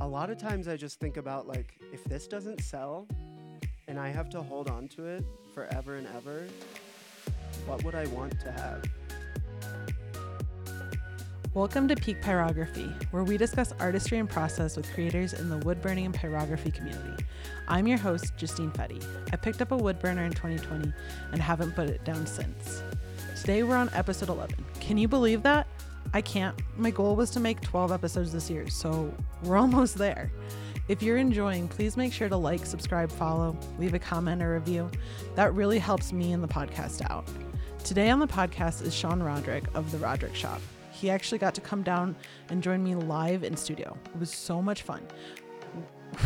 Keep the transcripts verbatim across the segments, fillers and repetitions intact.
a lot of times I just think about, like, if this doesn't sell and I have to hold on to it forever and ever, what would I want to have? Welcome to Peak Pyrography, where we discuss artistry and process with creators in the woodburning and pyrography community. I'm your host, Justine Fetty. I picked up a wood burner in twenty twenty and haven't put it down since. Today we're on episode eleven. Can you believe that? I can't. My goal was to make twelve episodes this year, so we're almost there. If you're enjoying, please make sure to like, subscribe, follow, leave a comment or review. That really helps me and the podcast out. Today on the podcast is Sean Roderick of The Roderick Shop. He actually got to come down and join me live in studio. It was so much fun.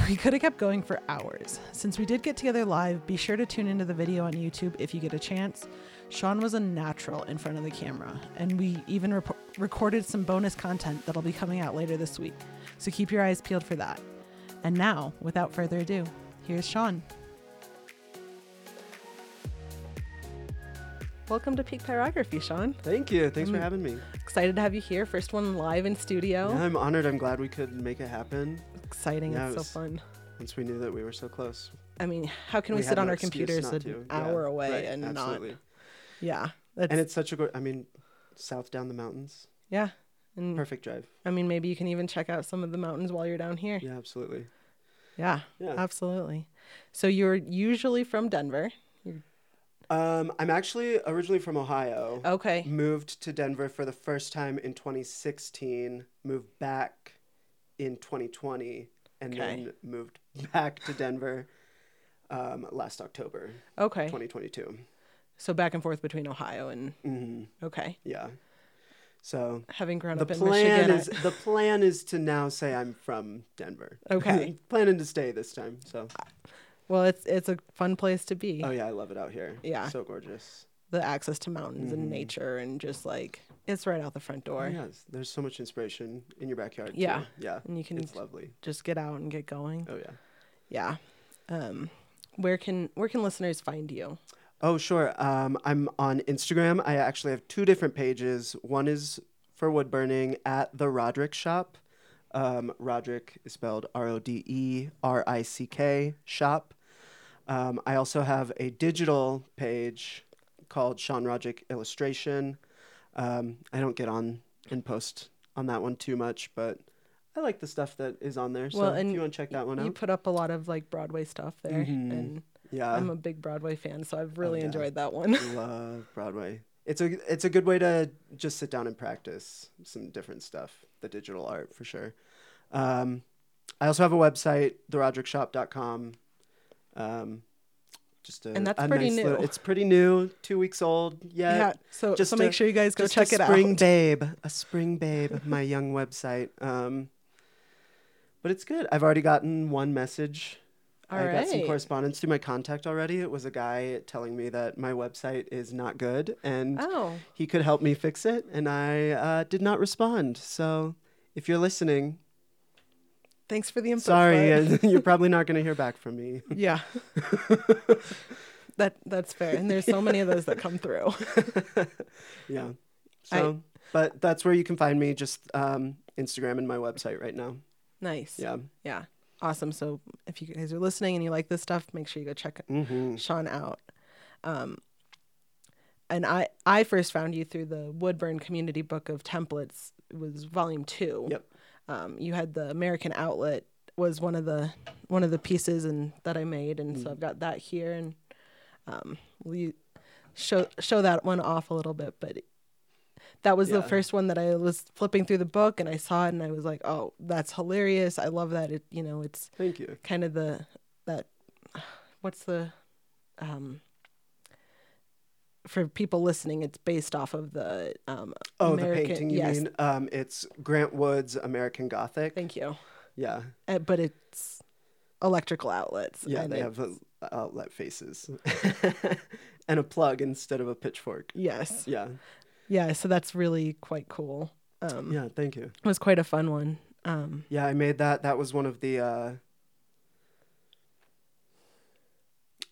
We could have kept going for hours. Since we did get together live, be sure to tune into the video on YouTube if you get a chance. Sean was a natural in front of the camera, and we even rep- recorded some bonus content that'll be coming out later this week. So keep your eyes peeled for that. And now, without further ado, here's Sean. Welcome to Peak Pyrography, Sean. Thank you. Thanks I'm for having me. Excited to have you here. First one live in studio. Yeah, I'm honored. I'm glad we could make it happen. Exciting. Yeah, it's it was, so fun. Once we knew that we were so close. I mean, how can we, we sit on our computers an to. hour yeah, away right, and absolutely. not? Yeah. That's, and it's such a good, I mean, south down the mountains. Yeah. And perfect drive. I mean, maybe you can even check out some of the mountains while you're down here. Yeah, absolutely. Yeah, yeah. absolutely. So you're usually from Denver. You're Um, I'm actually originally from Ohio. Okay. Moved to Denver for the first time in twenty sixteen, moved back in twenty twenty, and okay. then moved back to Denver um, last October. Okay. twenty twenty-two. So back and forth between Ohio and... Mm-hmm. Okay. Yeah. So... Having grown up in Michigan. Is, I... The plan is to now say I'm from Denver. Okay. Planning to stay this time, so... Well, it's it's a fun place to be. Oh, yeah. I love it out here. Yeah. So gorgeous. The access to mountains mm-hmm. and nature and just like it's right out the front door. Yeah. There's so much inspiration in your backyard. Yeah. Too. Yeah. And you can it's lovely. just get out and get going. Oh, yeah. Yeah. Um, where can where can listeners find you? Oh, sure. Um, I'm on Instagram. I actually have two different pages. One is for wood burning at The Roderick Shop. Um, Roderick is spelled R O D E R I C K, shop. Um, I also have a digital page called Sean Roderick Illustration. Um, I don't get on and post on that one too much, but I like the stuff that is on there. So well, if you want to check that one out. You put up a lot of like Broadway stuff there. Mm-hmm. And yeah. I'm a big Broadway fan, so I've really oh, yeah. enjoyed that one. Love Broadway. It's a it's a good way to just sit down and practice some different stuff, the digital art for sure. Um, I also have a website, the roderick shop dot com. Um, just a, and that's a pretty nice new. Little, it's pretty new, two weeks old yet. Yeah, so, just so a, make sure you guys go check it out. Just a spring babe, a spring babe, my young website. Um, but it's good. I've already gotten one message. All I right. got some correspondence through my contact already. It was a guy telling me that my website is not good and oh. he could help me fix it. And I uh, did not respond. So if you're listening, thanks for the info. Sorry, you're probably not going to hear back from me. Yeah, that that's fair. And there's so many of those that come through. yeah. So, I... but that's where you can find me. Just um, Instagram and my website right now. Nice. Yeah. Yeah. Awesome. So if you guys are listening and you like this stuff, make sure you go check mm-hmm. Sean out. Um, and I, I first found you through the Woodburn Community Book of Templates. It was volume two. Yep. Um, you had the American Outlet was one of the one of the pieces and that I made, and mm. so I've got that here, and um, we show show that one off a little bit, but. That was yeah. the first one that I was flipping through the book and I saw it and I was like, oh, that's hilarious. I love that. It, you know, it's Thank you. kind of the, that, what's the, um, for people listening, it's based off of the, um, oh, American, the painting you yes. mean? Um, it's Grant Wood's American Gothic. Thank you. Yeah. Uh, but it's electrical outlets. Yeah. They have a, outlet faces and a plug instead of a pitchfork. Yes. Yeah. Yeah, so that's really quite cool. Um, yeah, thank you. It was quite a fun one. Um, yeah, I made that. That was one of the, uh,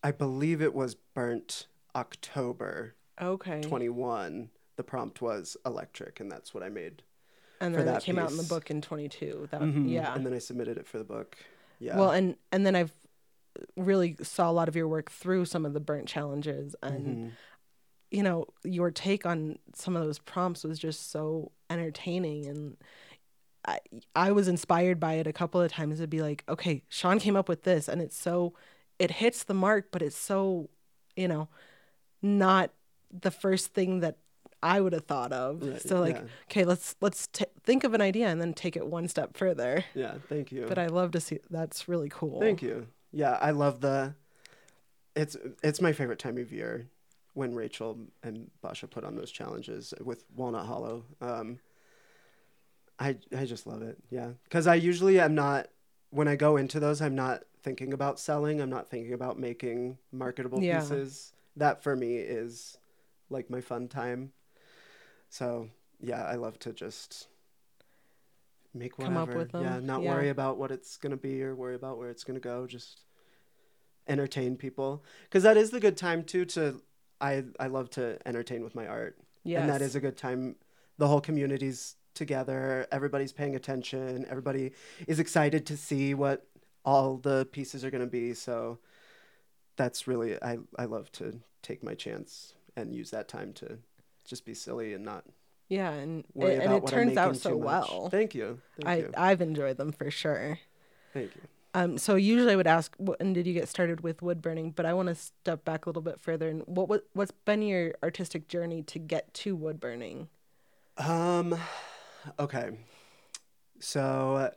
I believe it was burnt October okay. twenty-one. The prompt was electric, and that's what I made And then for that it came piece. out in the book in twenty-two. That, mm-hmm. Yeah. And then I submitted it for the book. Yeah. Well, and, and then I've really saw a lot of your work through some of the burnt challenges. And, mm-hmm. you know, your take on some of those prompts was just so entertaining. And I, I was inspired by it a couple of times. It'd be like, okay, Sean came up with this. And it's so, it hits the mark, but it's so, you know, not the first thing that I would have thought of. Right, so like, yeah. okay, let's let's t- think of an idea and then take it one step further. Yeah, thank you. But I love to see, that's really cool. Thank you. Yeah, I love the, it's it's my favorite time of year when Rachel and Basha put on those challenges with Walnut Hollow. Um, I I just love it, yeah. Because I usually am not, when I go into those, I'm not thinking about selling. I'm not thinking about making marketable yeah. pieces. That for me is like my fun time. So, yeah, I love to just make whatever. Come up with them. Yeah, not yeah. worry about what it's going to be or worry about where it's going to go. Just entertain people. Because that is the good time, too, to I, – I love to entertain with my art. Yes. And that is a good time. The whole community's together. Everybody's paying attention. Everybody is excited to see what all the pieces are going to be. So that's really I, – I love to take my chance and use that time to – just be silly and not yeah and worry it, about and it what turns I'm out so well. Thank you. Thank I you. I've enjoyed them for sure. Thank you. Um. So usually I would ask, when did you get started with wood burning? But I want to step back a little bit further. And what what what's been your artistic journey to get to wood burning? Um. Okay. So,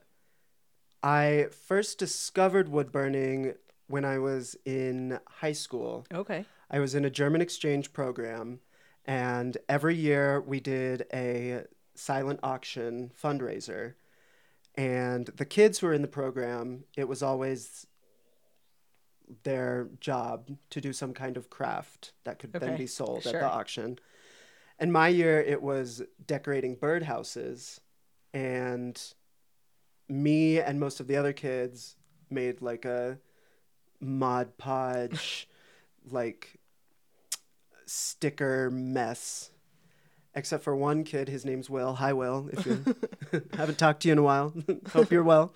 I first discovered wood burning when I was in high school. Okay. I was in a German exchange program. And every year we did a silent auction fundraiser. And the kids who were in the program, it was always their job to do some kind of craft that could okay. then be sold sure. at the auction. And my year, it was decorating birdhouses. And me and most of the other kids made like a Mod Podge, like... sticker mess, except for one kid. His name's Will. Hi, Will. If you haven't talked to you in a while, hope you're well.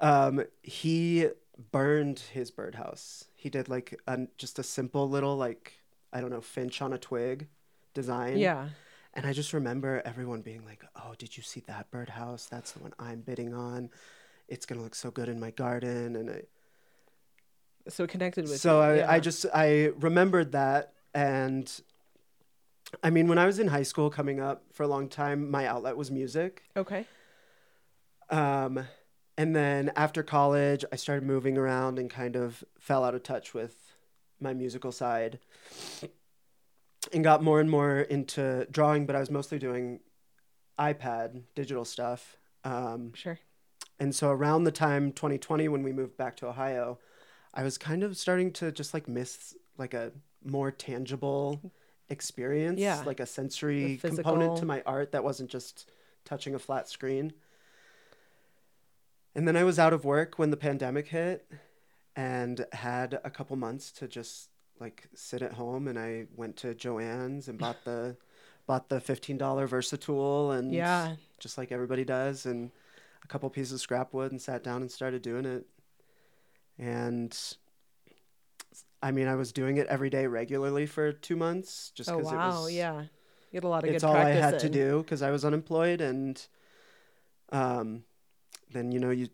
Um, he burned his birdhouse. He did like a, just a simple little like I don't know finch on a twig design. Yeah. And I just remember everyone being like, "Oh, did you see that birdhouse? That's the one I'm bidding on. It's gonna look so good in my garden." And I... so connected with. So I, yeah. I just I remembered that. And I mean, when I was in high school coming up for a long time, my outlet was music. Okay. Um, and then after college, I started moving around and kind of fell out of touch with my musical side and got more and more into drawing, but I was mostly doing iPad digital stuff. Um, sure. And so around the time twenty twenty, when we moved back to Ohio, I was kind of starting to just like miss like a more tangible experience, yeah. like a sensory component to my art that wasn't just touching a flat screen. And then I was out of work when the pandemic hit and had a couple months to just like sit at home, and I went to Joann's and bought the bought the fifteen dollars VersaTool and yeah. just like everybody does, and a couple pieces of scrap wood, and sat down and started doing it. And I mean, I was doing it every day regularly for two months just because oh, wow. it was... yeah. You had a lot of good practice. It's all I had in. to do because I was unemployed. And um, then, you know, you,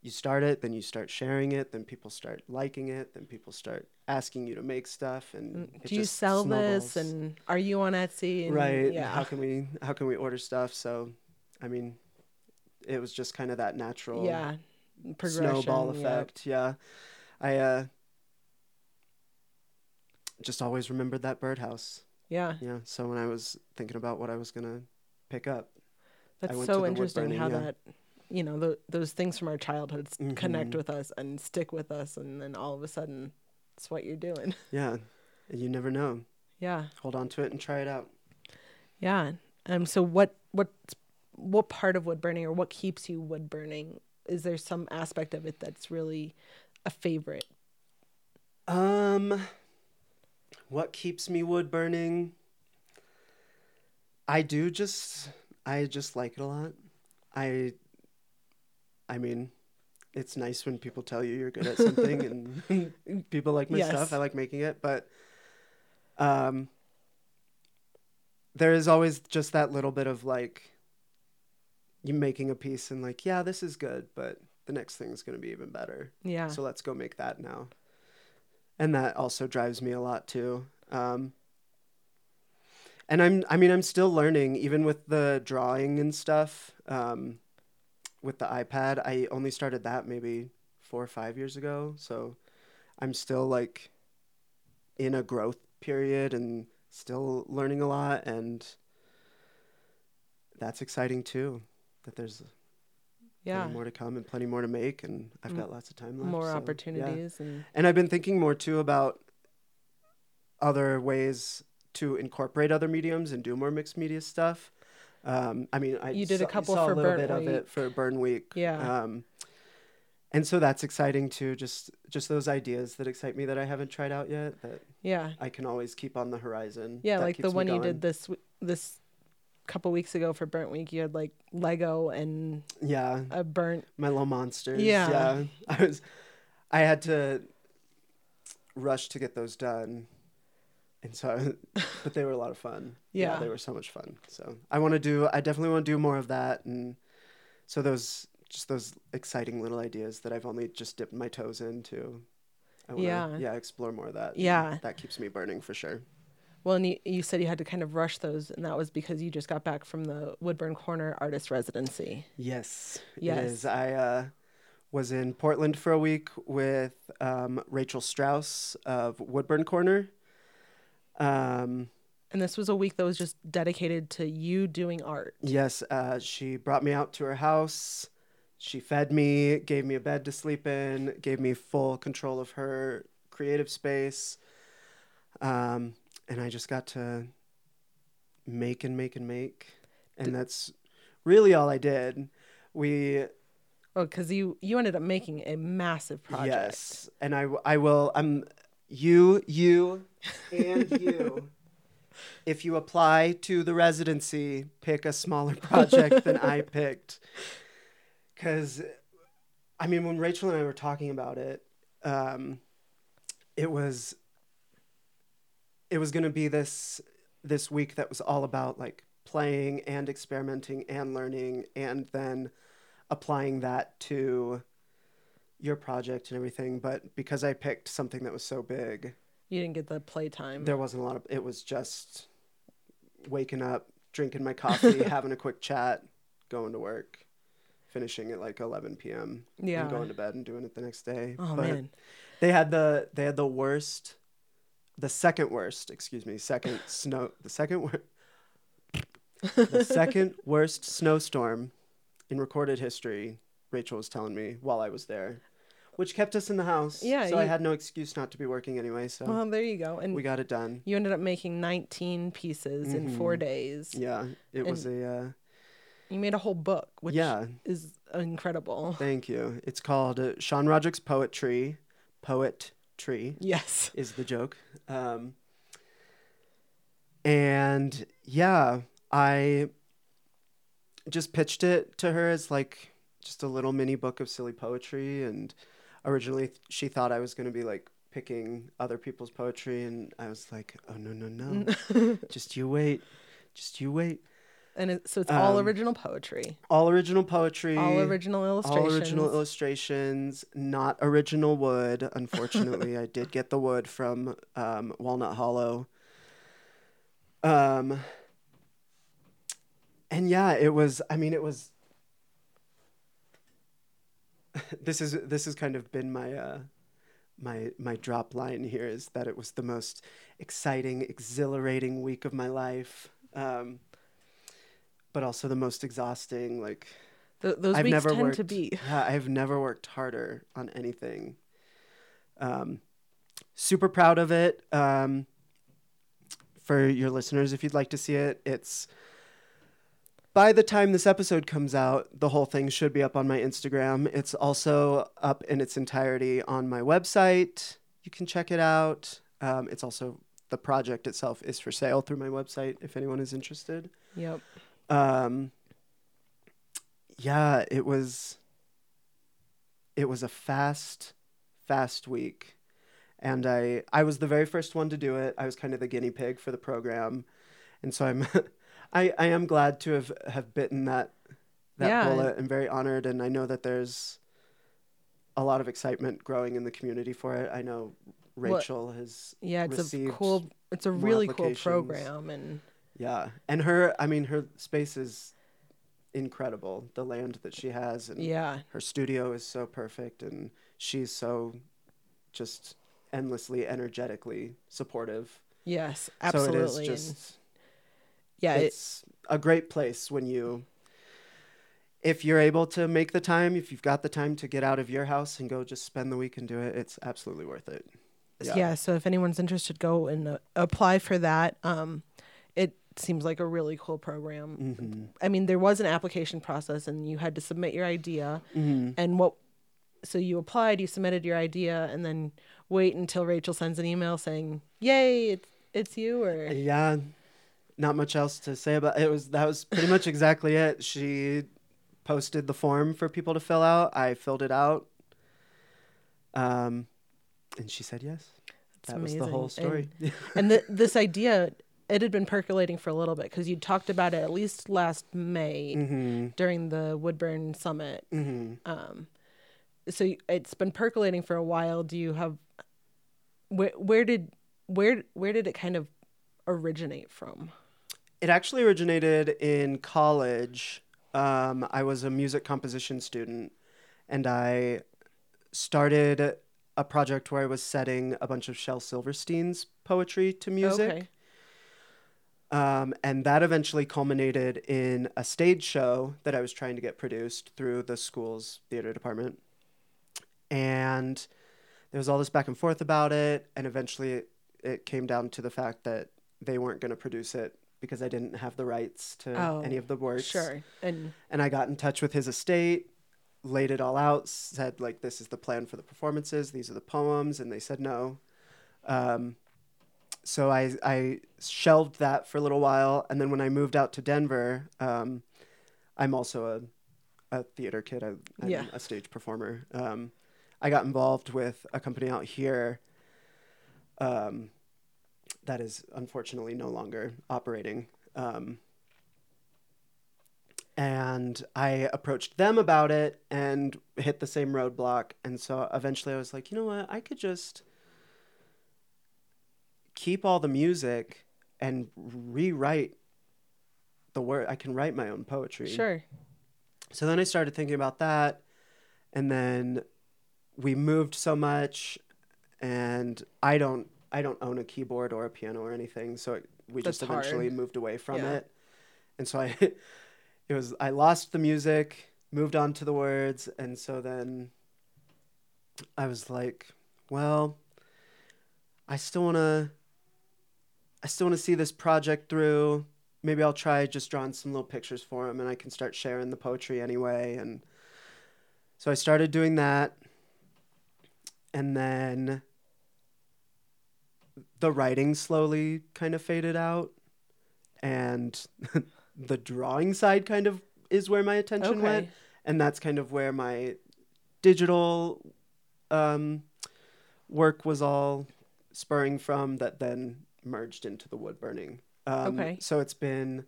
you start it, then you start sharing it, then people start liking it, then people start asking you to make stuff. And do it you just sell snowballs. This? And are you on Etsy? And, right. Yeah. How can we, how can we order stuff? So, I mean, it was just kind of that natural yeah. snowball effect. Yep. Yeah. I... uh just always remembered that birdhouse. Yeah. Yeah. So when I was thinking about what I was going to pick up. That's so interesting how yeah. that, you know, the, those things from our childhoods mm-hmm. connect with us and stick with us. And then all of a sudden it's what you're doing. Yeah. You never know. Yeah. Hold on to it and try it out. Yeah. Um. So what, what, what part of wood burning or what keeps you wood burning? Is there some aspect of it that's really a favorite? Um... What keeps me wood burning? I do just, I just like it a lot. I, I mean, it's nice when people tell you you're good at something and people like my yes. stuff. I like making it, but um, there is always just that little bit of like you making a piece and like, yeah, this is good, but the next thing is going to be even better. Yeah. So let's go make that now. And that also drives me a lot too. Um, and I'm, I mean, I'm still learning even with the drawing and stuff. Um, with the iPad, I only started that maybe four or five years ago. So I'm still like in a growth period and still learning a lot. And that's exciting too, that there's yeah. plenty more to come and plenty more to make. And I've got lots of time left. More so, opportunities. Yeah. And... and I've been thinking more too about other ways to incorporate other mediums and do more mixed media stuff. Um, I mean, I you did saw, a couple saw for a little Burn bit Week. Of it for Burn Week. Yeah. Um, and so that's exciting too. Just, just those ideas that excite me that I haven't tried out yet, that yeah. I can always keep on the horizon. Yeah. That like the one you did this, this couple weeks ago for Burnt Week, you had like Lego and yeah, a burnt, my little monsters. Yeah. yeah. I was, I had to rush to get those done. And so, but they were a lot of fun. Yeah. yeah they were so much fun. So I want to do, I definitely want to do more of that. And so those, just those exciting little ideas that I've only just dipped my toes into. I want yeah. to yeah, explore more of that. Yeah. That keeps me burning for sure. Well, and you, you said you had to kind of rush those, and that was because you just got back from the Woodburn Corner Artist Residency. Yes. Yes. It is. I uh, was in Portland for a week with um, Rachel Strauss of Woodburn Corner. Um, and this was a week that was just dedicated to you doing art. Yes. Uh, she brought me out to her house. She fed me, gave me a bed to sleep in, gave me full control of her creative space. Um, and I just got to make and make and make. And did... that's really all I did. We... Oh, because you, you ended up making a massive project. Yes. And I, I will... I'm... You, you, and you, if you apply to the residency, pick a smaller project than I picked. Because, I mean, when Rachel and I were talking about it, um, it was, it was going to be this, this week that was all about like playing and experimenting and learning and then applying that to your project and everything, but because I picked something that was so big, you didn't get the playtime. There wasn't a lot of, it was just waking up, drinking my coffee, having a quick chat, going to work, finishing at like eleven p.m. yeah. and going to bed and doing it the next day. Oh but man. They had the, they had the worst, the second worst, excuse me, second snow, the second, wor- the second worst snowstorm in recorded history, Rachel was telling me while I was there, which kept us in the house. Yeah. So you... I had no excuse not to be working anyway. So well, there you go. And we got it done. You ended up making nineteen pieces mm-hmm. in four days. Yeah. It and was a... Uh... You made a whole book, which yeah. is incredible. Thank you. It's called uh, Sean Roderick's Poetry. Poet Tree. Yes. Is the joke. Um, and yeah, I just pitched it to her as like... just a little mini book of silly poetry. And originally she thought I was going to be like picking other people's poetry. And I was like, oh, no, no, no. Just you wait. Just you wait. And it, so it's um, all original poetry. All original poetry. All original illustrations. All original illustrations. Not original wood. Unfortunately, I did get the wood from um, Walnut Hollow. Um, and yeah, it was, I mean, it was, This is this has kind of been my uh, my my drop line here, is that it was the most exciting, exhilarating week of my life, um, but also the most exhausting. Like Th- those I've weeks never tend worked, to be. Yeah, I've never worked harder on anything. Um, super proud of it. Um, for your listeners, if you'd like to see it, it's. By the time this episode comes out, the whole thing should be up on my Instagram. It's also up in its entirety on my website. You can check it out. Um, it's also, the project itself is for sale through my website if anyone is interested. Yep. Um, yeah, it was, it was a fast, fast week. And I, I was the very first one to do it. I was kind of the guinea pig for the program. And so I'm, I, I am glad to have, have bitten that, that yeah. bullet, and very honored. And I know that there's a lot of excitement growing in the community for it. I know Rachel well, has yeah, it's received a cool, it's a really cool program. And yeah. And her, I mean, her space is incredible. The land that she has, and yeah. her studio is so perfect, and she's so just endlessly, energetically supportive. Yes, absolutely. So it is just, yeah, it's it, a great place when you, if you're able to make the time, if you've got the time to get out of your house and go just spend the week and do it, it's absolutely worth it. Yeah. yeah so if anyone's interested, go and uh, apply for that. Um, it seems like a really cool program. Mm-hmm. I mean, there was an application process, and you had to submit your idea, mm-hmm. and what, so you applied, you submitted your idea, and then wait until Rachel sends an email saying, yay, it's, it's you, or? Yeah, not much else to say about it. It was, that was pretty much exactly it. She posted the form for people to fill out. I filled it out. Um, and she said yes. That's that amazing. Was the whole story. And, and the, this idea, it had been percolating for a little bit, because you talked about it at least last May mm-hmm. during the Woodburn Summit. Mm-hmm. Um So it's been percolating for a while. Do you have, where where did where where did it kind of originate from? It actually originated in college. Um, I was a music composition student, and I started a project where I was setting a bunch of Shel Silverstein's poetry to music. Okay. Um, and that eventually culminated in a stage show that I was trying to get produced through the school's theater department. And there was all this back and forth about it. And eventually it, it came down to the fact that they weren't going to produce it because I didn't have the rights to oh, any of the works. Sure. And and I got in touch with his estate, laid it all out, said, like, this is the plan for the performances. These are the poems. And they said no. Um, so I, I shelved that for a little while. And then when I moved out to Denver, um, I'm also a, a theater kid. I, I'm yeah. a stage performer. Um I got involved with a company out here um, that is unfortunately no longer operating. Um, and I approached them about it and hit the same roadblock. And so eventually I was like, you know what? I could just keep all the music and rewrite the word. I can write my own poetry. Sure. So then I started thinking about that. And then we moved so much, and I don't, I don't own a keyboard or a piano or anything. So it, we That's just eventually hard. moved away from yeah. it. And so I, it was, I lost the music, moved on to the words. And so then I was like, well, I still want to, I still want to see this project through. Maybe I'll try just drawing some little pictures for him, and I can start sharing the poetry anyway. And so I started doing that. And then the writing slowly kind of faded out, and the drawing side kind of is where my attention okay. went. And that's kind of where my digital um, work was all spurring from, that then merged into the wood burning. Um, okay. So it's been,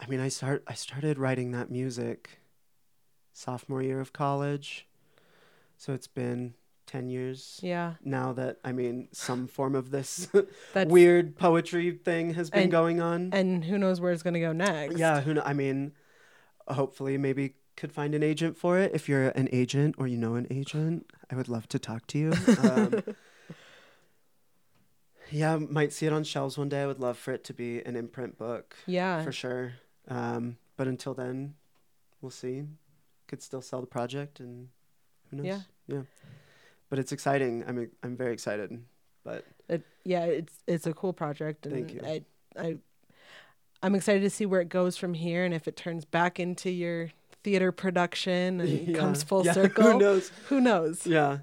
I mean, I start, I started writing that music sophomore year of college. So it's been ten years yeah. now that, I mean, some form of this weird poetry thing has been and, going on. And who knows where it's going to go next. Yeah, who know, I mean, hopefully maybe could find an agent for it. If you're an agent or you know an agent, I would love to talk to you. Um, yeah, might see it on shelves one day. I would love for it to be an imprint book. Yeah. For sure. Um, but until then, we'll see. Could still sell the project and... Who knows? Yeah, yeah, but it's exciting. I'm I'm very excited. But it, yeah, it's it's a cool project. And thank you. I, I I'm excited to see where it goes from here, and if it turns back into your theater production and yeah. comes full yeah. circle. Who knows? Who knows? Yeah,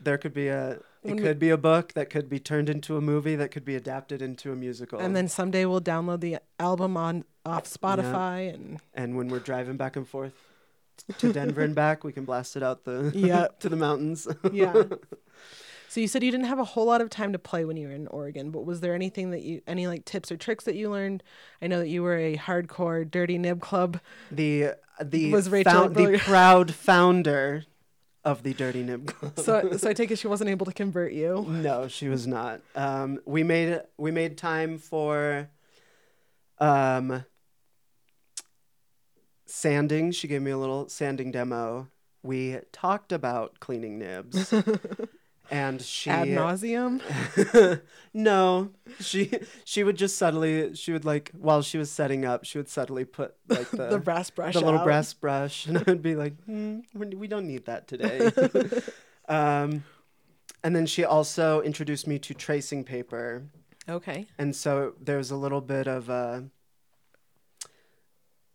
there could be a it when could we, be a book that could be turned into a movie that could be adapted into a musical. And then someday we'll download the album on off Spotify. Yeah. And and when we're driving back and forth to Denver and back, we can blast it out the yeah to the mountains. Yeah. So you said you didn't have a whole lot of time to play when you were in Oregon, but was there anything that you, any like tips or tricks that you learned? I know that you were a hardcore Dirty Nib Club. The the was Rachel found, the proud founder of the Dirty Nib Club. So so I take it she wasn't able to convert you. No, she was not. Um, we made we made time for um, sanding. She gave me a little sanding demo. We talked about cleaning nibs. And she ad nauseum. No, she she would just subtly she would like while she was setting up she would subtly put like the, the brass brush, the out. little brass brush, and I would be like, mm, we don't need that today. um, and then she also introduced me to tracing paper. Okay. And so there's a little bit of a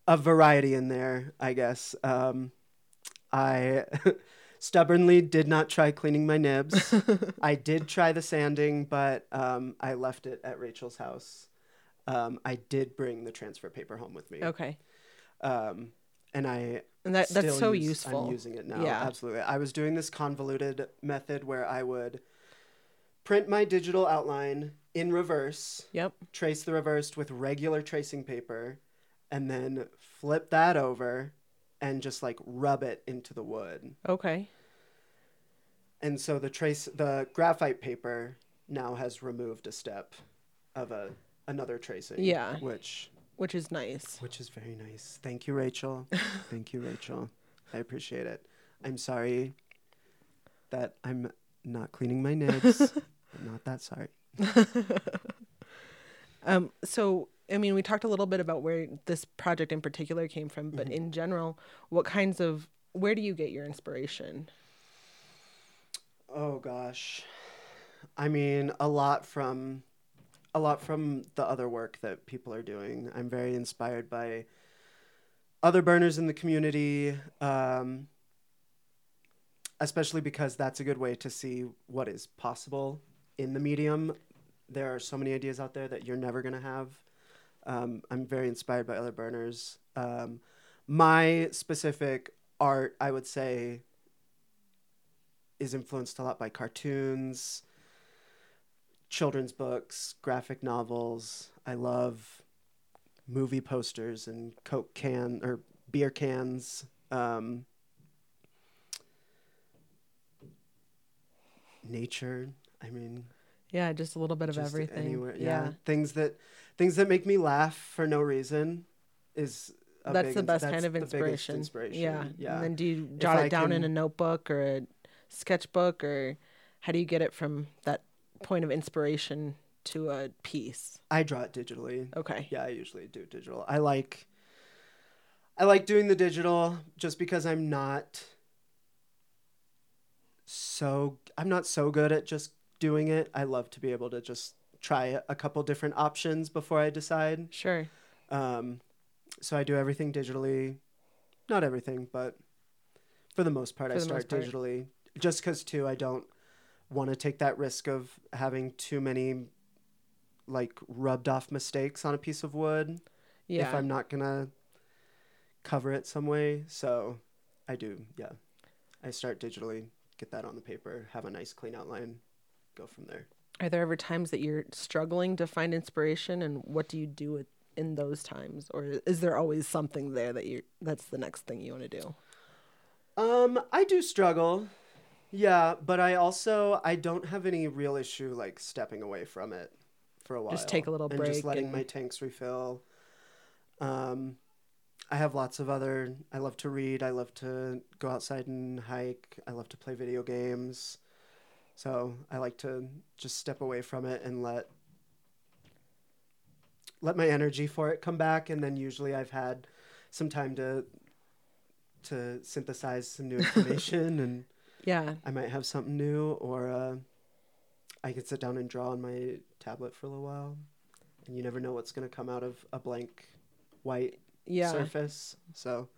a variety in there, I guess. Um, I. Stubbornly did not try cleaning my nibs. I did try the sanding, but um, I left it at Rachel's house. Um, I did bring the transfer paper home with me. Okay. Um, and I and that, that's so use, useful. I'm using it now. Yeah, absolutely. I was doing this convoluted method where I would print my digital outline in reverse. Yep. Trace the reverse with regular tracing paper, and then flip that over. And just like rub it into the wood. Okay. And so the trace, the graphite paper now has removed a step of a another tracing. Yeah. Which. Which is nice. Which is very nice. Thank you, Rachel. Thank you, Rachel. I appreciate it. I'm sorry that I'm not cleaning my nibs. I'm not that sorry. um. So. I mean, we talked a little bit about where this project in particular came from, but mm-hmm. in general, what kinds of, where do you get your inspiration? Oh gosh. I mean, a lot from, a lot from the other work that people are doing. I'm very inspired by other burners in the community, um, especially because that's a good way to see what is possible in the medium. There are so many ideas out there that you're never going to have. Um, I'm very inspired by other burners. Um, my specific art, I would say, is influenced a lot by cartoons, children's books, graphic novels. I love movie posters and Coke can or beer cans. Um, nature, I mean... Yeah, just a little bit of just everything. Anywhere, yeah. yeah, things that things that make me laugh for no reason is a that's big, the best that's kind of inspiration. inspiration. Yeah, yeah. And then do you jot if it I down can... in a notebook or a sketchbook, or how do you get it from that point of inspiration to a piece? I draw it digitally. Okay. Yeah, I usually do digital. I like I like doing the digital just because I'm not so I'm not so good at just. doing it. I love to be able to just try a couple different options before I decide. Sure. Um, so I do everything digitally. Not everything, but for the most part, I start digitally. Just because, too, I don't want to take that risk of having too many, like, rubbed off mistakes on a piece of wood. Yeah. If I'm not going to cover it some way. So I do, yeah. I start digitally, get that on the paper, have a nice clean outline. Go from there. Are there ever times that you're struggling to find inspiration, and what do you do with, in those times? Or is there always something there that you that's the next thing you want to do? Um, I do struggle. Yeah, but I also I don't have any real issue like stepping away from it for a while. Just take a little break and just letting and... my tanks refill. Um, I have lots of other I love to read, I love to go outside and hike, I love to play video games. So I like to just step away from it and let let my energy for it come back. And then usually I've had some time to to synthesize some new information. And yeah, I might have something new, or uh, I can sit down and draw on my tablet for a little while. And you never know what's going to come out of a blank white yeah. surface. So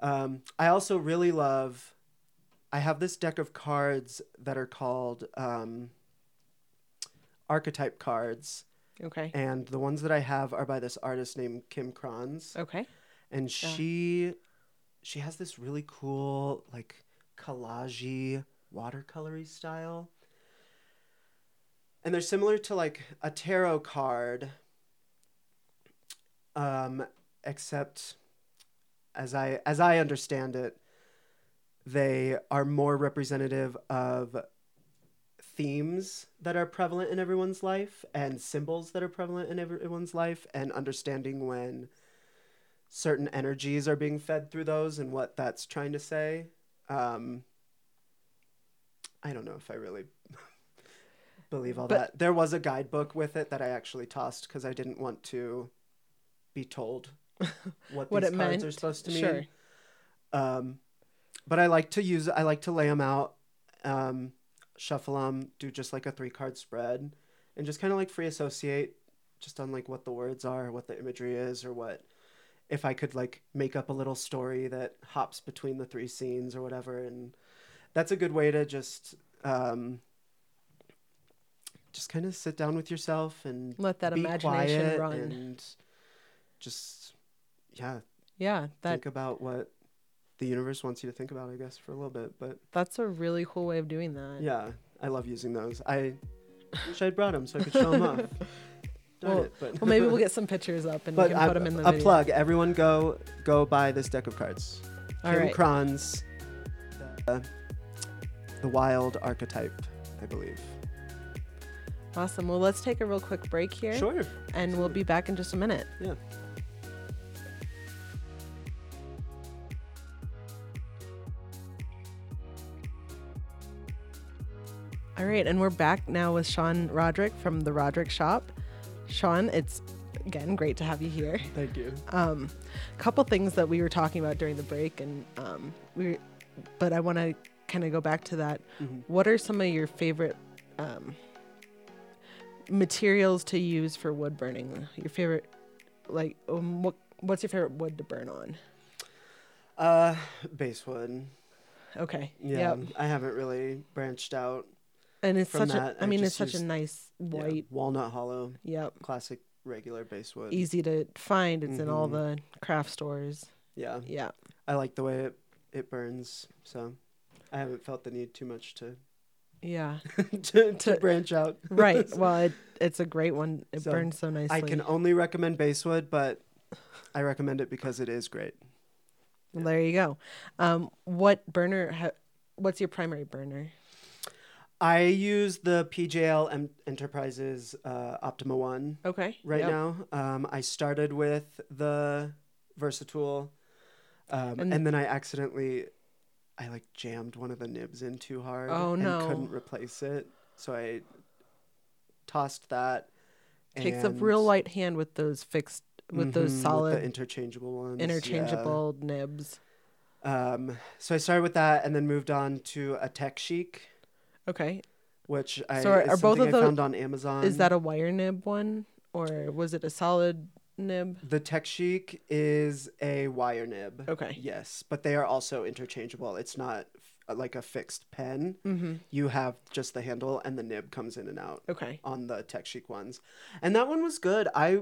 um, I also really love... I have this deck of cards that are called um, archetype cards, Okay. And the ones that I have are by this artist named Kim Krans. Okay. And she, oh. she has this really cool, like, collage-y, watercolory style. And they're similar to, like, a tarot card, um, except as I as I understand it, they are more representative of themes that are prevalent in everyone's life and symbols that are prevalent in everyone's life and understanding when certain energies are being fed through those and what that's trying to say. Um, I don't know if I really believe all but, that. There was a guidebook with it that I actually tossed because I didn't want to be told what, what these cards meant. Are supposed to mean. Sure. Um, but I like to use, I like to lay them out, um, shuffle them, do just like a three card spread and just kind of like free associate just on like what the words are, what the imagery is, or what, if I could like make up a little story that hops between the three scenes or whatever. And that's a good way to just, um, just kind of sit down with yourself and let that imagination run and just, yeah. Yeah. That... Think about what the universe wants you to think about, I guess, for a little bit, but that's a really cool way of doing that. Yeah, I love using those. I wish I'd brought them so I could show them off. Darn well, it, but... well, maybe we'll get some pictures up and but we can I, put them in the a video. Plug. Everyone, go go buy this deck of cards. All Kim right. Krans, the, the Wild Archetype, I believe. Awesome. Well, let's take a real quick break here. Sure. And absolutely. We'll be back in just a minute. Yeah. All right, and we're back now with Sean Roderick from The Roderick Shop. Sean, it's, again, great to have you here. Thank you. Um, a couple things that we were talking about during the break, and um, we, but I want to kind of go back to that. Mm-hmm. What are some of your favorite um, materials to use for wood burning? Your favorite, like, um, what, what's your favorite wood to burn on? Uh, basswood. Okay. Yeah, yep. I haven't really branched out. And it's From such that, a, I mean, I it's such used, a nice white. Yeah, Walnut Hollow. Yep. Classic, regular basswood. Easy to find. It's mm-hmm. in all the craft stores. Yeah. Yeah. I like the way it, it burns. So I haven't felt the need too much to. Yeah. to, to, to branch out. Right. Well, it, it's a great one. It so burns so nicely. I can only recommend basswood, but I recommend it because it is great. Yeah. Well, there you go. Um, what burner? Ha- what's your primary burner? I use the P J L M-Enterprises uh, Optima One okay. right yep. now. Um, I started with the VersaTool, um, and, and then I accidentally, I like jammed one of the nibs in too hard oh, no. and couldn't replace it. So I tossed that. Takes and, up real light hand with those fixed, with mm-hmm, those solid. With the interchangeable ones. Interchangeable yeah. nibs. Um, so I started with that and then moved on to a Tech Chic. Okay. Which I, so are, are both of I found on Amazon. Is that a wire nib one or was it a solid nib? The Tech Chic is a wire nib. Okay. Yes, but they are also interchangeable. It's not f- like a fixed pen. Mm-hmm. You have just the handle and the nib comes in and out. Okay. On the Tech Chic ones. And that one was good. I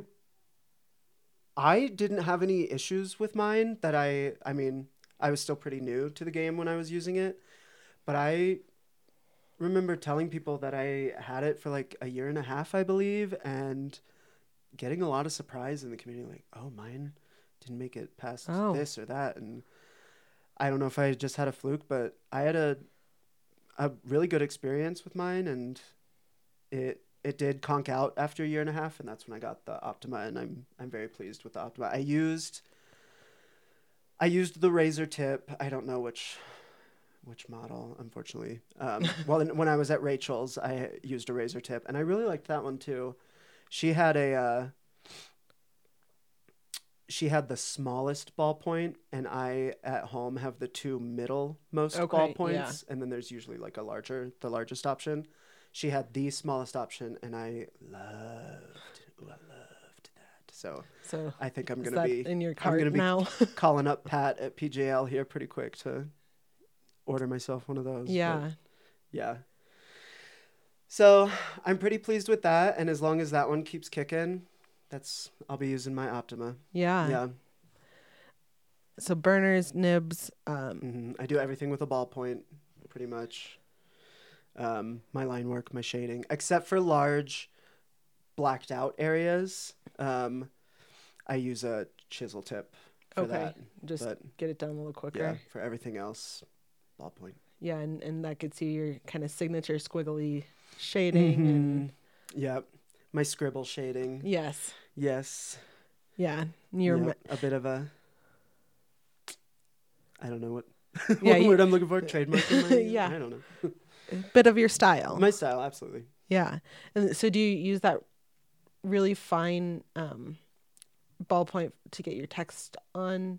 I didn't have any issues with mine that I I mean, I was still pretty new to the game when I was using it, but I remember telling people that I had it for like a year and a half, I believe, and getting a lot of surprise in the community, like, oh, mine didn't make it past oh. this or that. And I don't know if I just had a fluke, but I had a a really good experience with mine, and it it did conk out after a year and a half, and that's when I got the Optima, and I'm I'm very pleased with the Optima. I used I used the razor tip. I don't know which Which model, unfortunately. Um, well, when I was at Rachel's, I used a razor tip, and I really liked that one too. She had a, uh, she had the smallest ballpoint, and I at home have the two middlemost okay, ballpoints, yeah. and then there's usually like a larger, the largest option. She had the smallest option, and I loved, ooh, I loved that. So, so I think I'm gonna be in your cart I'm gonna be now? calling up Pat at P J L here pretty quick to order myself one of those. Yeah. Yeah. So I'm pretty pleased with that. And as long as that one keeps kicking, that's I'll be using my Optima. Yeah. Yeah. So burners, nibs. Um, mm-hmm. I do everything with a ballpoint, pretty much. Um, my line work, my shading, except for large blacked out areas. Um, I use a chisel tip for okay. that. Just but get it done a little quicker. Yeah, for everything else, ballpoint. Yeah, and, and that could see your kind of signature squiggly shading. Mm-hmm. and Yep. My scribble shading. Yes. Yes. Yeah. You're yep. ma- a bit of a... I don't know what, what yeah, word you, I'm looking for. Trademarking? My, yeah. I don't know. Bit of your style. My style, absolutely. Yeah. And so do you use that really fine um, ballpoint to get your text on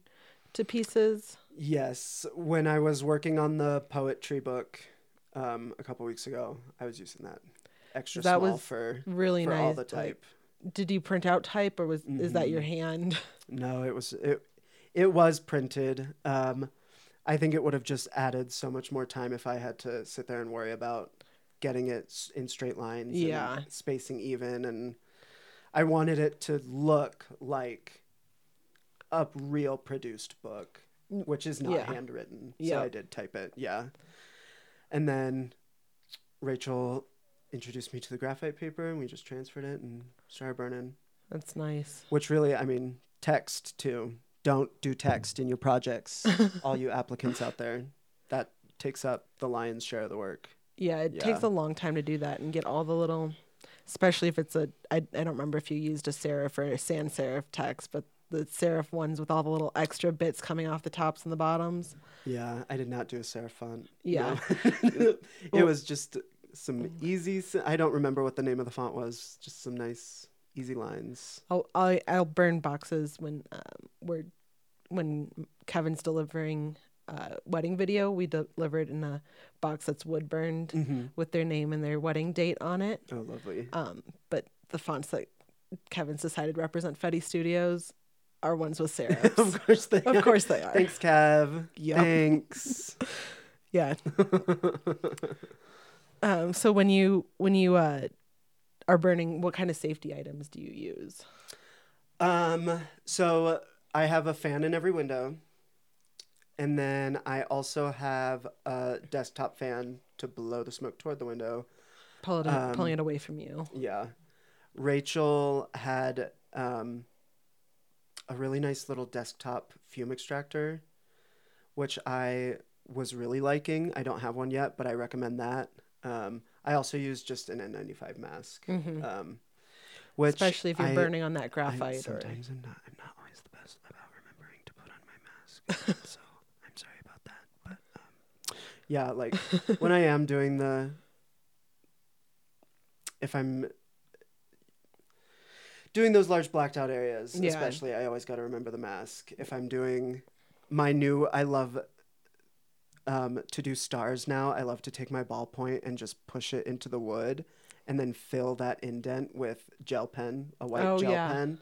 to pieces? Yes. When I was working on the Poet Tree book um, a couple weeks ago, I was using that extra that small was for, really for nice. All the type. Like, did you print out type or was mm-hmm. is that your hand? No, it was... It, It was printed. Um, I think it would have just added so much more time if I had to sit there and worry about getting it in straight lines yeah. and spacing even. And I wanted it to look like a real produced book, which is not yeah. handwritten. So yep. I did type it. Yeah. And then Rachel introduced me to the graphite paper and we just transferred it and started burning. That's nice. Which really, I mean, text too. Don't do text in your projects, all you applicants out there. That takes up the lion's share of the work. Yeah, it yeah. takes a long time to do that and get all the little, especially if it's a, I, I don't remember if you used a serif or a sans serif text, but the serif ones with all the little extra bits coming off the tops and the bottoms. Yeah, I did not do a serif font. Yeah. No. It was just some easy, I don't remember what the name of the font was, just some nice... easy lines. I'll, I'll I'll burn boxes when um, we're when Kevin's delivering uh, wedding video. We de- deliver it in a box that's wood burned mm-hmm. with their name and their wedding date on it. Oh, lovely. Um, but the fonts that Kevin's decided represent Fetty Studios are ones with serifs. Of course they. Of are. course they are. Thanks, Kev. Yep. Thanks. Yeah. um. So when you when you uh. are burning, what kind of safety items do you use? Um, so I have a fan in every window. And then I also have a desktop fan to blow the smoke toward the window. Pull it um, pulling it away from you. Yeah. Rachel had um, a really nice little desktop fume extractor, which I was really liking. I don't have one yet, but I recommend that. Um, I also use just an N ninety-five mask, mm-hmm. um, which especially if you're I, burning on that graphite. I, sometimes or... I'm not. I'm not always the best about remembering to put on my mask, so I'm sorry about that. But um, yeah, like when I am doing the, if I'm doing those large blacked out areas, yeah. especially, I always got to remember the mask. If I'm doing my new, I love. Um, to do stars now, I love to take my ballpoint and just push it into the wood and then fill that indent with gel pen, a white oh, gel yeah. pen.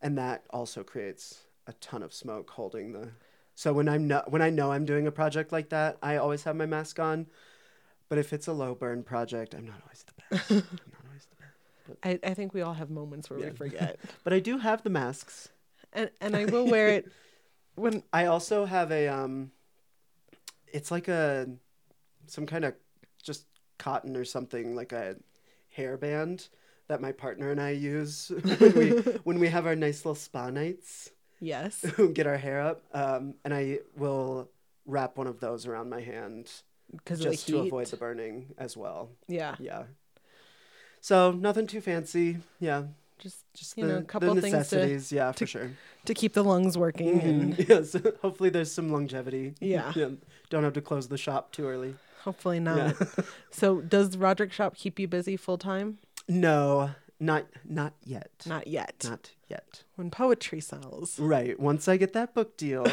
And that also creates a ton of smoke holding the... So when I'm no... when I know I'm doing a project like that, I always have my mask on. But if it's a low burn project, I'm not always the best. I'm not always the best. But... I, I think we all have moments where yeah. we forget. But I do have the masks. And and I will wear it when... I also have a... um. It's like a, some kind of just cotton or something, like a hairband that my partner and I use when we when we have our nice little spa nights. Yes. Get our hair up. Um, and I will wrap one of those around my hand just of the heat. To avoid the burning as well. Yeah. Yeah. So nothing too fancy. Yeah. Just, just you the, know, a couple the necessities, things to, yeah, for to, sure. to keep the lungs working. Mm-hmm. And... Yes, hopefully there's some longevity. Yeah. yeah. Don't have to close the shop too early. Hopefully not. Yeah. So does the Roderick Shop keep you busy full time? No, not not yet. Not yet. Not yet. When poetry sells. Right. Once I get that book deal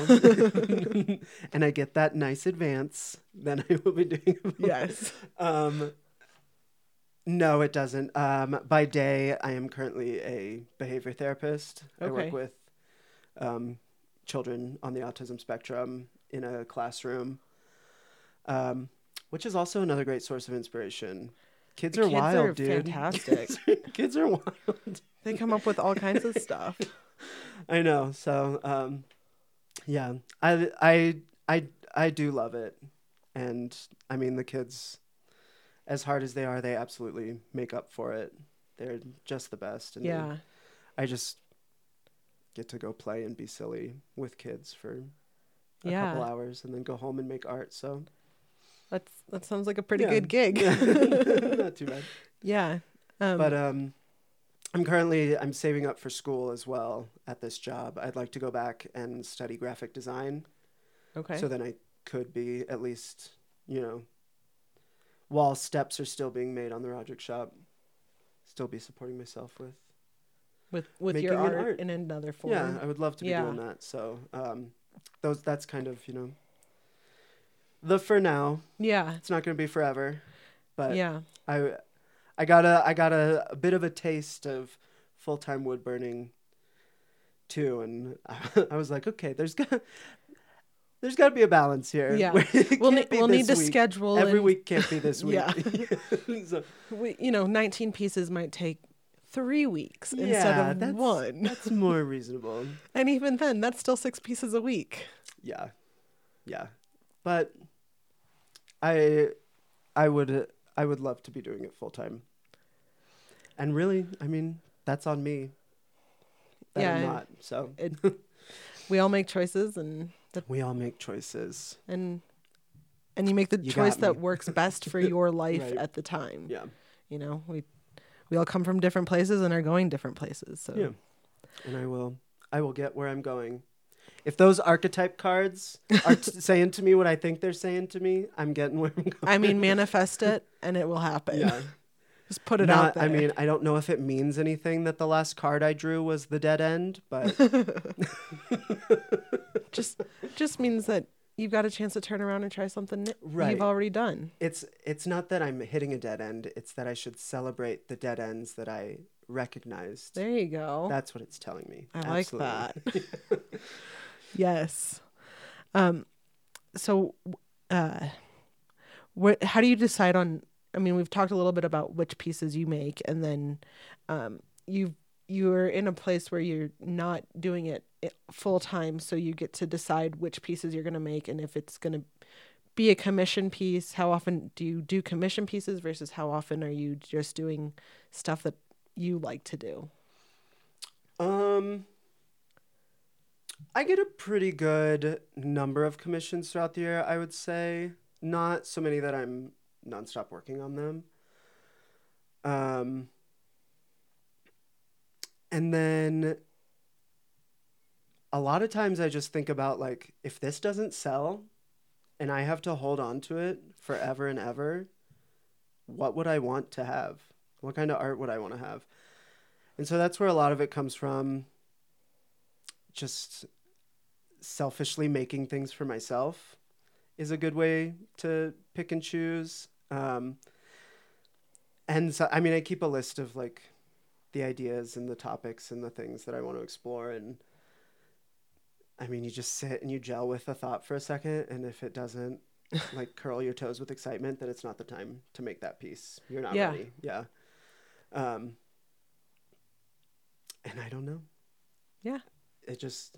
and I get that nice advance, then I will be doing a book. Yes. Um No, it doesn't. Um, by day, I am currently a behavior therapist. Okay. I work with um, children on the autism spectrum in a classroom, um, which is also another great source of inspiration. Kids are kids wild, are dude. Fantastic. Kids are wild. They come up with all kinds of stuff. I know. So, um, yeah, I, I, I, I do love it. And I mean, the kids, as hard as they are, they absolutely make up for it. They're just the best. And yeah. I just get to go play and be silly with kids for a yeah. couple hours and then go home and make art. So that's, that sounds like a pretty yeah. good gig. Yeah. Not too bad. Yeah. Um, but, um, I'm currently, I'm saving up for school as well at this job. I'd like to go back and study graphic design. Okay. So then I could be at least, you know, while steps are still being made on the Roderick Shop, still be supporting myself with. With with your art, art in another form. Yeah, I would love to be yeah. doing that. So um, those that's kind of, you know, the for now. Yeah. It's not going to be forever. But yeah. I... I got a I got a, a bit of a taste of full-time wood burning too, and I, I was like, okay, there's got there's got to be a balance here. Yeah, we'll ne- we'll need week. to schedule. Every and... week can't be this week. Yeah, so, we, you know, nineteen pieces might take three weeks yeah, instead of that's, one. That's more reasonable. And even then, that's still six pieces a week. Yeah, yeah, but I I would. I would love to be doing it full time. And really, I mean, that's on me. That yeah, I'm not. So it, we all make choices, and the, we all make choices. And and you make the you choice that works best for your life right. at the time. Yeah. You know, we we all come from different places and are going different places. So yeah. And I will I will get where I'm going. If those archetype cards are t- saying to me what I think they're saying to me, I'm getting where I'm going. I mean, manifest it and it will happen. Yeah. Just put it Not, out there. I mean, I don't know if it means anything that the last card I drew was the dead end, but just just means that you've got a chance to turn around and try something right. you've already done. It's it's not that I'm hitting a dead end. It's that I should celebrate the dead ends that I recognized. There you go. That's what it's telling me. I Absolutely. like that. Yes. Um, so uh, what, how do you decide on, I mean, we've talked a little bit about which pieces you make, and then um, you you're in a place where you're not doing it full time. So you get to decide which pieces you're going to make and if it's going to be a commission piece. How often do you do commission pieces versus how often are you just doing stuff that you like to do? Um, I get a pretty good number of commissions throughout the year, I would say. Not so many that I'm nonstop working on them. Um, and then a lot of times I just think about, like, if this doesn't sell and I have to hold on to it forever and ever, what would I want to have? What kind of art would I want to have? And so that's where a lot of it comes from. Just selfishly making things for myself is a good way to pick and choose. Um, and so, I mean, I keep a list of like the ideas and the topics and the things that I want to explore. And I mean, you just sit and you gel with a thought for a second. And if it doesn't like curl your toes with excitement, then it's not the time to make that piece. You're not yeah. ready. Yeah. Um, and I don't know. Yeah. It just,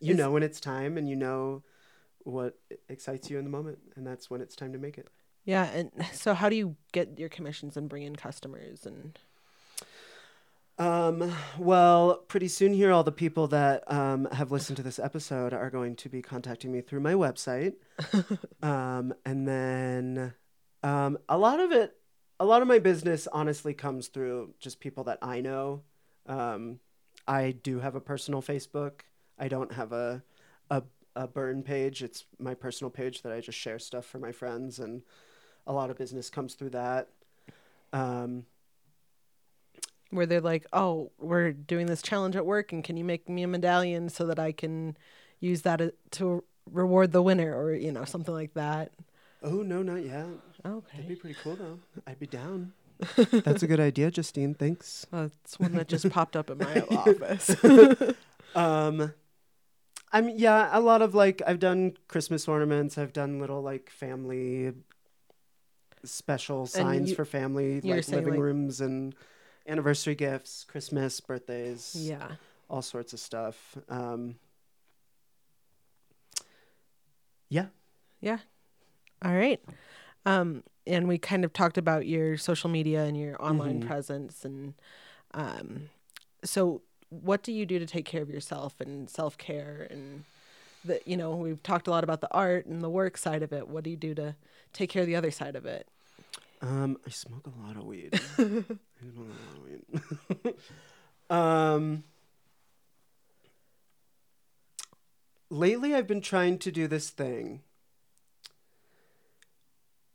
you it's, know when it's time, and you know what excites you in the moment, and that's when it's time to make it. Yeah, and so how do you get your commissions and bring in customers? And um, well, pretty soon here, all the people that um, have listened to this episode are going to be contacting me through my website. um, and then um, a lot of it, a lot of my business honestly comes through just people that I know. Um I do have a personal Facebook. I don't have a, a a burn page. It's my personal page that I just share stuff for my friends, and a lot of business comes through that. Um, Where they're like, oh, we're doing this challenge at work, and can you make me a medallion so that I can use that to reward the winner, or, you know, something like that? Oh, no, not yet. Okay. That'd be pretty cool, though. I'd be down. That's a good idea, Justine. Thanks. Uh, it's one that just popped up in my office. um, I'm yeah, a lot of like I've done Christmas ornaments. I've done little like family special signs you, for family, like living like, rooms and anniversary gifts, Christmas, birthdays, yeah, all sorts of stuff. Um, yeah. Yeah. All right. Um, and we kind of talked about your social media and your online mm-hmm. presence. And um, so what do you do to take care of yourself and self-care? And, the, you know, we've talked a lot about the art and the work side of it. What do you do to take care of the other side of it? Um, I smoke a lot of weed. I smoke a lot of weed. um, lately, I've been trying to do this thing.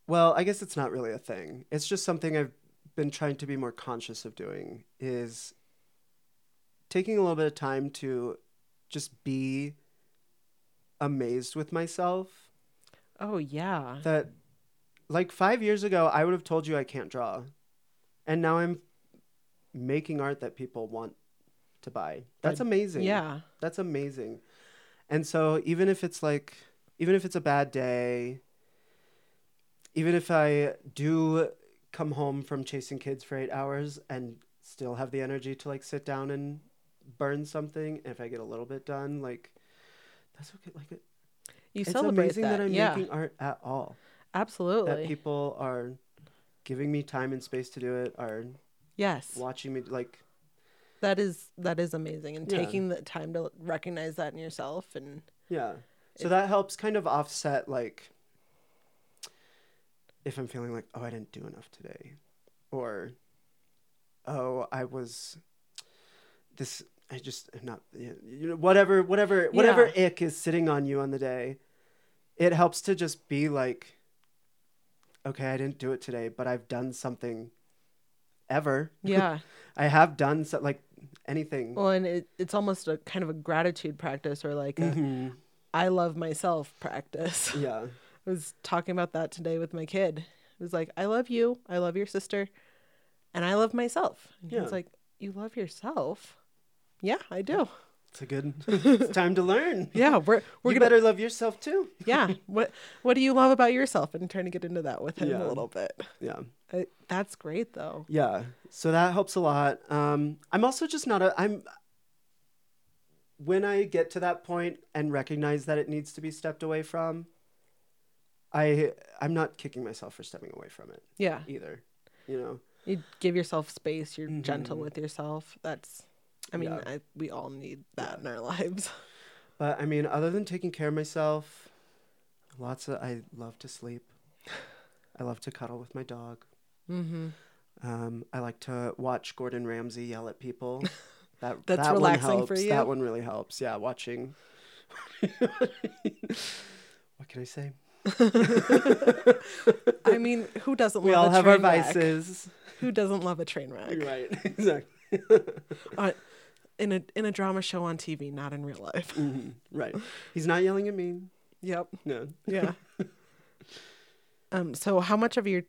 Well, I guess it's not really a thing. It's just something I've been trying to be more conscious of doing, is taking a little bit of time to just be amazed with myself. Oh, yeah. That, like, five years ago, I would have told you I can't draw. And now I'm making art that people want to buy. That's amazing. Yeah. That's amazing. And so even if it's like, even if it's a bad day, even if I do come home from chasing kids for eight hours and still have the energy to like sit down and burn something, and if I get a little bit done, like that's okay. Like it, you it's celebrate amazing that, that I'm yeah. making art at all. Absolutely, that people are giving me time and space to do it. Are yes, watching me like that is that is amazing, and yeah. taking the time to recognize that in yourself and yeah. So it, that helps kind of offset like. If I'm feeling like, oh, I didn't do enough today, or, oh, I was this, I just I'm not, you know, whatever, whatever, yeah. whatever ick is sitting on you on the day, it helps to just be like, okay, I didn't do it today, but I've done something ever. Yeah. I have done so, like anything. Well, and it, it's almost a kind of a gratitude practice or like, mm-hmm. a, I love myself practice. Yeah. I was talking about that today with my kid. It was like, I love you. I love your sister. And I love myself. And yeah. It's like, you love yourself? Yeah, I do. It's a good, it's time to learn. Yeah. We're, we're you gonna, better love yourself too. Yeah. What What do you love about yourself? And trying to get into that with him yeah. a little bit. Yeah. I, that's great though. Yeah. So that helps a lot. Um, I'm also just not a, I'm, when I get to that point and recognize that it needs to be stepped away from, I, I'm not kicking myself for stepping away from it. Yeah. Either, you know. You give yourself space. You're mm-hmm. gentle with yourself. That's, I mean, yeah. I, we all need that yeah. in our lives. But, I mean, other than taking care of myself, lots of, I love to sleep. I love to cuddle with my dog. Mm-hmm. Um, I like to watch Gordon Ramsay yell at people. That That's that relaxing one helps. For you? That one really helps. Yeah, watching. What can I say? I mean, who doesn't we love all a train have our wreck? Vices. Who doesn't love a train wreck? Right, exactly. uh, in a in a drama show on T V, not in real life. Mm-hmm. Right. He's not yelling at me. Yep. No. Yeah. um. So, how much of your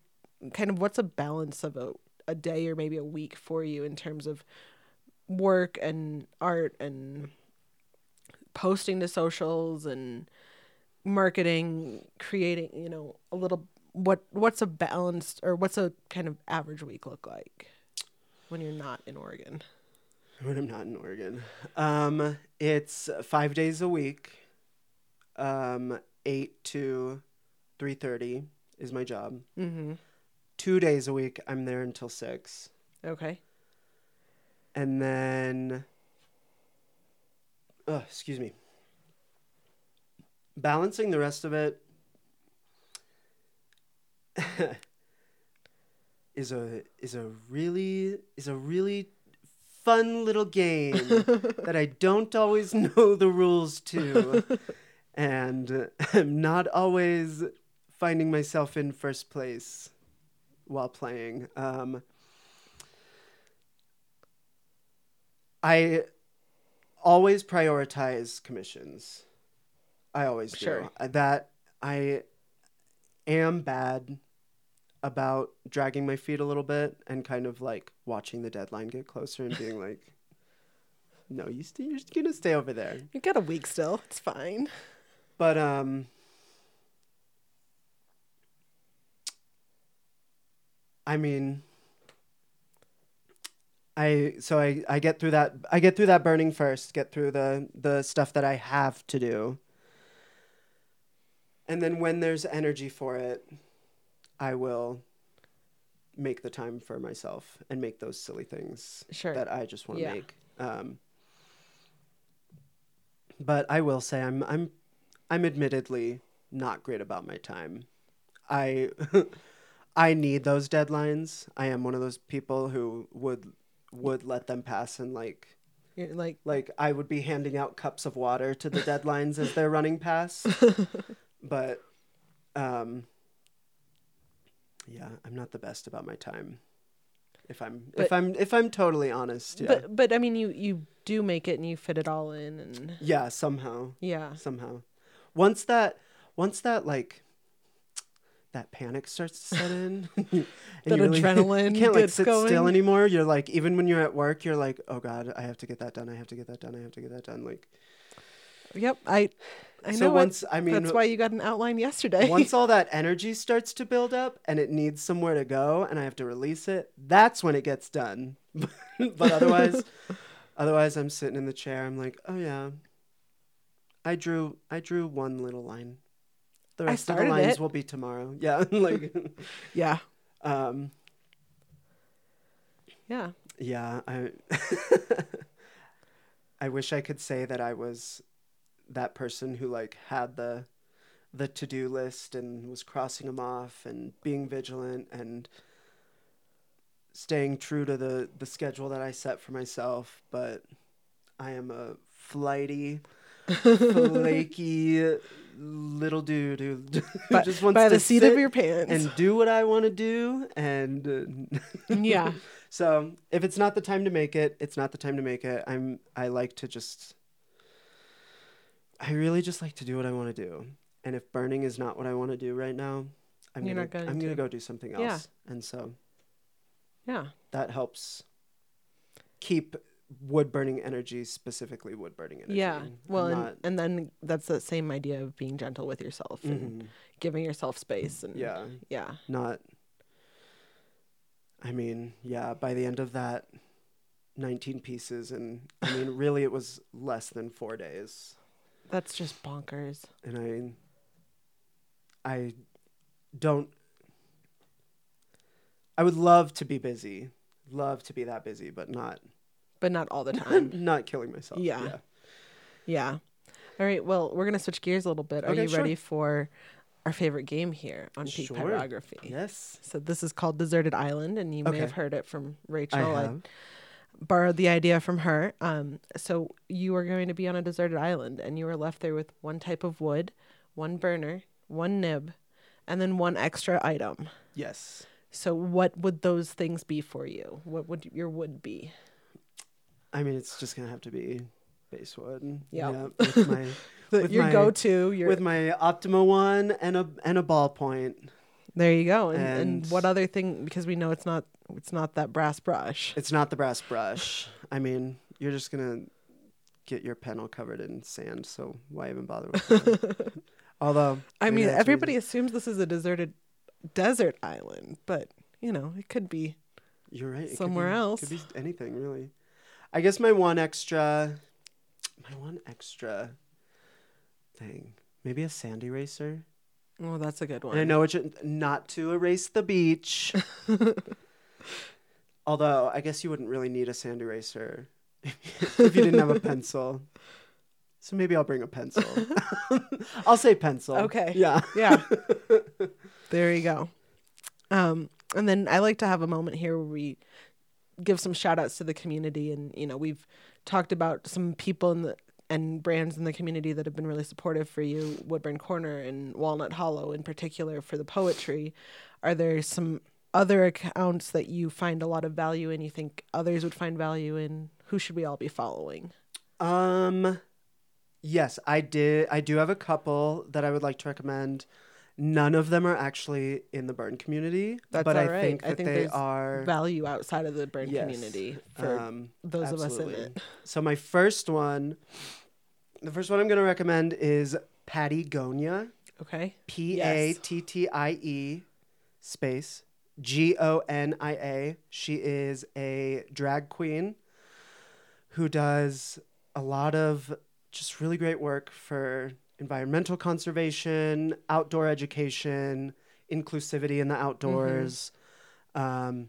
kind of what's a balance of a a day or maybe a week for you in terms of work and art and posting to socials and marketing, creating, you know, a little, what what's a balanced or what's a kind of average week look like when you're not in Oregon? When I'm not in Oregon. Um, it's five days a week. Um, eight to three thirty is my job. Mm-hmm. Two days a week, I'm there until six. Okay. And then, oh, excuse me. Balancing the rest of it is a is a really is a really fun little game that I don't always know the rules to, and I'm not always finding myself in first place while playing. Um, I always prioritize commissions. I always do. Sure. That I am bad about dragging my feet a little bit and kind of like watching the deadline get closer and being like, no, you st- you're going to stay over there. You got a week still. It's fine. But um, I mean, I so I, I get through that I get through that burning first, get through the the stuff that I have to do. And then when there's energy for it, I will make the time for myself and make those silly things sure. that I just want to yeah. make. Um, but I will say I'm I'm I'm admittedly not great about my time. I I need those deadlines. I am one of those people who would would let them pass, and like You're like like I would be handing out cups of water to the deadlines as they're running past. But um, yeah, I'm not the best about my time. If I'm but, if I'm if I'm totally honest, yeah. But but I mean, you you do make it and you fit it all in, and yeah, somehow. Yeah. Somehow. Once that once that like that panic starts to set in. And that you really, adrenaline you can't like sit going. still anymore. You're like, even when you're at work, you're like, oh God, I have to get that done. I have to get that done. I have to get that done. Like, yep. I, I so know once, I mean, that's why you got an outline yesterday. Once all that energy starts to build up and it needs somewhere to go and I have to release it, that's when it gets done. But otherwise, otherwise I'm sitting in the chair. I'm like, oh yeah, I drew, I drew one little line. The rest of the lines it. will be tomorrow. Yeah. Like, yeah. Um, yeah. Yeah. I, I wish I could say that I was that person who like had the, the to-do list and was crossing them off and being vigilant and staying true to the, the schedule that I set for myself. But I am a flighty, flaky little dude who by, just wants by the to seat sit of your pants and do what I want to do, and uh, yeah. So if it's not the time to make it, it's not the time to make it. I'm I like to just I really just like to do what I want to do, and if burning is not what I want to do right now, I'm You're gonna, gonna I'm do. gonna go do something else. Yeah. And so yeah, that helps keep wood burning energy, specifically wood burning energy. Yeah. Well, and, not... and then that's the same idea of being gentle with yourself and mm-hmm. giving yourself space. And yeah. Yeah. Not, I mean, yeah, by the end of that, nineteen pieces. And I mean, really, it was less than four days. That's just bonkers. And I, I don't, I would love to be busy, love to be that busy, but not. But not all the time. Not killing myself. Yeah. yeah. Yeah. All right. Well, we're going to switch gears a little bit. Are okay, you sure. ready for our favorite game here on Peak sure. Pyrography? Yes. So this is called Deserted Island, and you okay. may have heard it from Rachel. I, I borrowed the idea from her. Um, so you are going to be on a deserted island, and you are left there with one type of wood, one burner, one nib, and then one extra item. Yes. So what would those things be for you? What would your wood be? I mean, it's just gonna have to be basswood. Yep. Yeah, with my with your my, go-to, your... with my Optima One and a and a ballpoint. There you go. And, and, and what other thing? Because we know it's not it's not that brass brush. It's not the brass brush. I mean, you're just gonna get your panel covered in sand, so why even bother with that? Although, I mean, everybody reason. assumes this is a deserted desert island, but you know, it could be. You're right. Somewhere it could be, else, it could be anything really. I guess my one extra, my one extra thing, maybe a sand eraser. Oh, that's a good one. And I know it's not to erase the beach. Although I guess you wouldn't really need a sand eraser if you didn't have a pencil. So maybe I'll bring a pencil. I'll say pencil. Okay. Yeah. Yeah. There you go. Um, and then I like to have a moment here where we give some shout outs to the community. And, you know, we've talked about some people in the, and brands in the community that have been really supportive for you, Woodburn Corner and Walnut Hollow in particular for the poetry. Are there some other accounts that you find a lot of value in, you think others would find value in? Who should we all be following? Um, yes, I did. I do have a couple that I would like to recommend. None of them are actually in the burn community, That's but I right. think that I think they are value outside of the burn yes. community for um, those absolutely. of us in it. So my first one, the first one I'm going to recommend is Pattie Gonia. Okay. P A T T I E space G O N I A. She is a drag queen who does a lot of just really great work for environmental conservation, outdoor education, inclusivity in the outdoors. Mm-hmm. Um,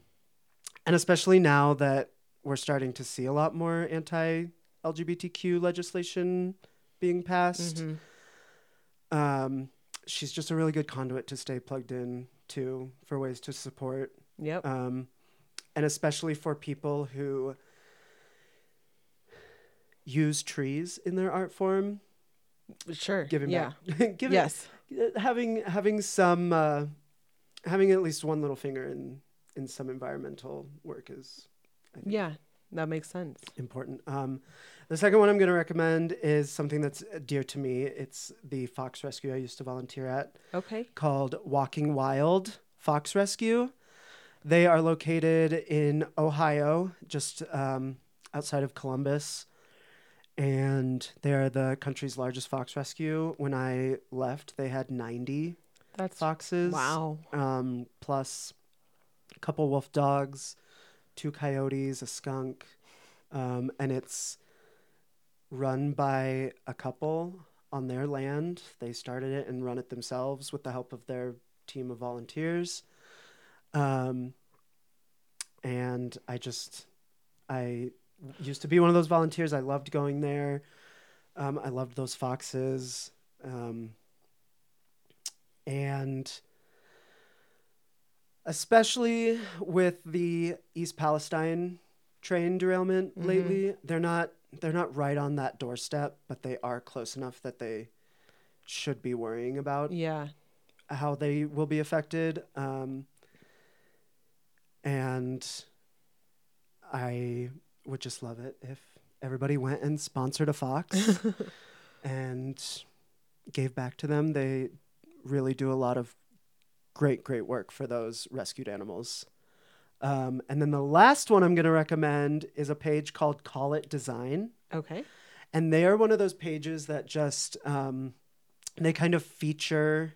and especially now that we're starting to see a lot more anti-L G B T Q legislation being passed. Mm-hmm. Um, she's just a really good conduit to stay plugged in to for ways to support. Yep. Um, and especially for people who use trees in their art form. Sure. Giving yeah. back. Giving, yes. Having having some uh, having at least one little finger in in some environmental work is. I think, yeah, that makes sense. Important. Um, the second one I'm going to recommend is something that's dear to me. It's the fox rescue I used to volunteer at. Okay. Called Walking Wild Fox Rescue. They are located in Ohio, just um, outside of Columbus. And they're the country's largest fox rescue. When I left, they had ninety That's, foxes. Wow. Um, plus a couple wolf dogs, two coyotes, a skunk. Um, and it's run by a couple on their land. They started it and run it themselves with the help of their team of volunteers. Um, and I just... I... used to be one of those volunteers. I loved going there. Um, I loved those foxes. Um, and especially with the East Palestine train derailment mm-hmm. lately, they're not they're not right on that doorstep, but they are close enough that they should be worrying about yeah. how they will be affected. Um, and I... would just love it if everybody went and sponsored a fox and gave back to them. They really do a lot of great, great work for those rescued animals. Um, and then the last one I'm going to recommend is a page called Call It Design. Okay. And they are one of those pages that just, um, they kind of feature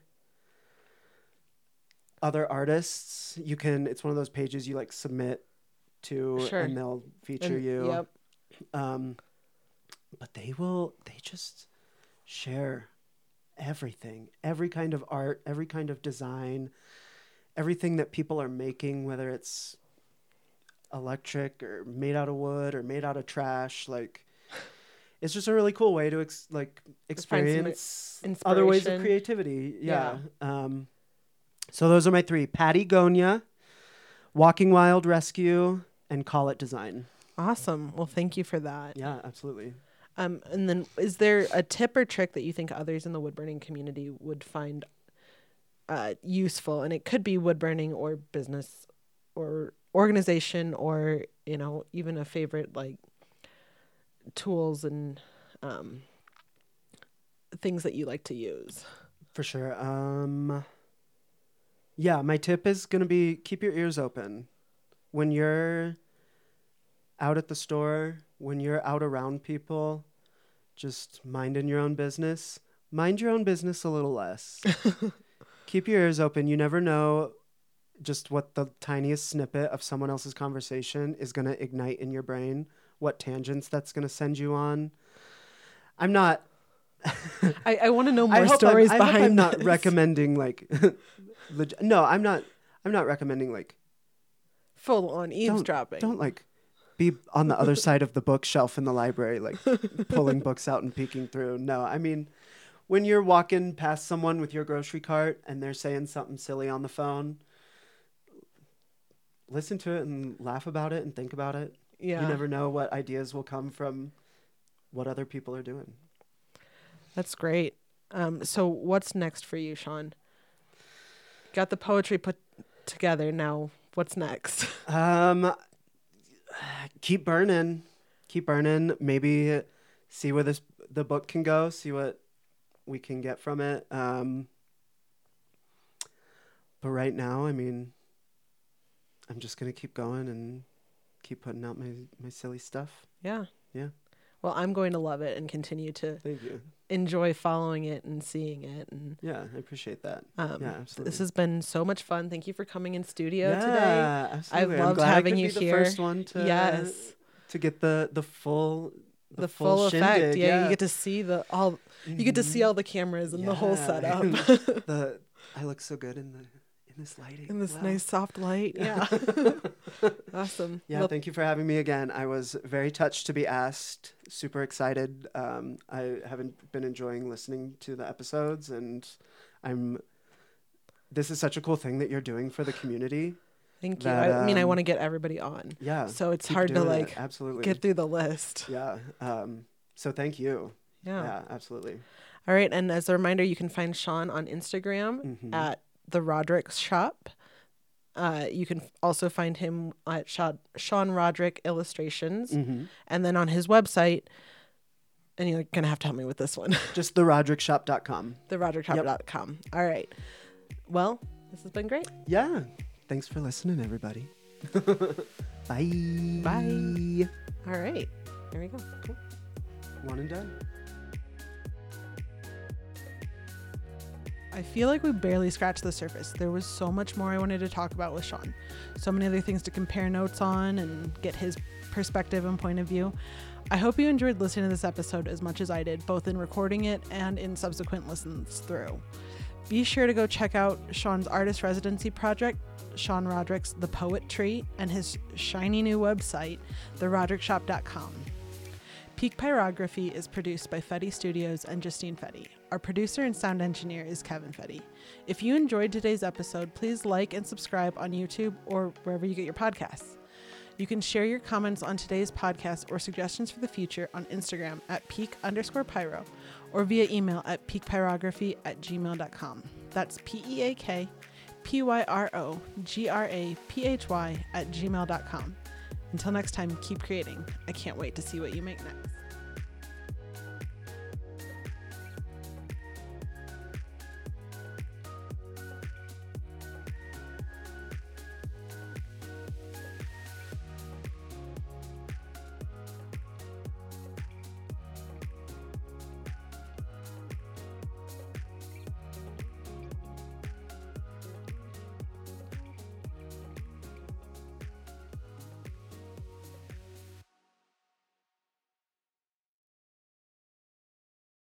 other artists. You can, it's one of those pages you like submit to sure. and they'll feature and, you yep. um but they will they just share everything, every kind of art, every kind of design, everything that people are making, whether it's electric or made out of wood or made out of trash. Like it's just a really cool way to ex- like experience other ways of creativity. yeah. yeah um so those are my three: Pattie Gonia, Walking Wild Rescue, and Call It Design. Awesome. Well, thank you for that. Yeah, absolutely. Um, and then is there a tip or trick that you think others in the woodburning community would find uh, useful? And it could be woodburning or business or organization or, you know, even a favorite like tools and um, things that you like to use. For sure. Um... Yeah, my tip is going to be keep your ears open. When you're out at the store, when you're out around people, just minding your own business. Mind your own business a little less. Keep your ears open. You never know just what the tiniest snippet of someone else's conversation is going to ignite in your brain, what tangents that's going to send you on. I'm not... I, I want to know more stories I'm, behind I hope I'm not this. recommending like... Legi- no, I'm not. I'm not recommending like full on eavesdropping. Don't, don't like be on the other side of the bookshelf in the library, like pulling books out and peeking through. No, I mean when you're walking past someone with your grocery cart and they're saying something silly on the phone, listen to it and laugh about it and think about it. Yeah, you never know what ideas will come from what other people are doing. That's great. Um, so what's next for you, Sean? Got the poetry put together. Now what's next? Um, keep burning, keep burning. Maybe see where this the book can go. See what we can get from it. Um, but right now, I mean, I'm just gonna keep going and keep putting out my my silly stuff. Yeah. Yeah. Well, I'm going to love it and continue to Thank you. enjoy following it and seeing it. And yeah, I appreciate that. Um, yeah, absolutely. This has been so much fun. Thank you for coming in studio yeah, today. Yeah, absolutely. I loved having I you be here. The first one to yes. to get the the full the, the full, full effect. Shindig, yeah, yeah, you get to see the all. You get to see all the cameras and yeah. the whole setup. the I look so good in the. In this lighting. In this wow. nice soft light. Yeah. Awesome. Yeah. Well, thank you for having me again. I was very touched to be asked. Super excited. Um, I haven't been enjoying listening to the episodes, and I'm, this is such a cool thing that you're doing for the community. Thank you. That, um, I mean, I want to get everybody on. Yeah. So it's hard to like absolutely. get through the list. Yeah. Um, so thank you. Yeah. Yeah, absolutely. All right. And as a reminder, you can find Sean on Instagram mm-hmm. at The Roderick Shop. Uh, you can also find him at Sean Roderick Illustrations. Mm-hmm. And then on his website, and you're going to have to help me with this one. Just the roderick shop dot com. the roderick shop dot com. Yep. All right. Well, this has been great. Yeah. Thanks for listening, everybody. Bye. Bye. All right. There we go. Cool. One and done. I feel like we barely scratched the surface. There was so much more I wanted to talk about with Sean. So many other things to compare notes on and get his perspective and point of view. I hope you enjoyed listening to this episode as much as I did, both in recording it and in subsequent listens through. Be sure to go check out Sean's artist residency project, Sean Roderick's The Poet Tree, and his shiny new website, the roderick shop dot com. Peak Pyrography is produced by Fetty Studios and Justine Fetty. Our producer and sound engineer is Kevin Fetty. If you enjoyed today's episode, please like and subscribe on YouTube or wherever you get your podcasts. You can share your comments on today's podcast or suggestions for the future on Instagram at peak underscore pyro or via email at peakpyrography at gmail dot com. That's P E A K P Y R O G R A P H Y at gmail dot com. Until next time, keep creating. I can't wait to see what you make next.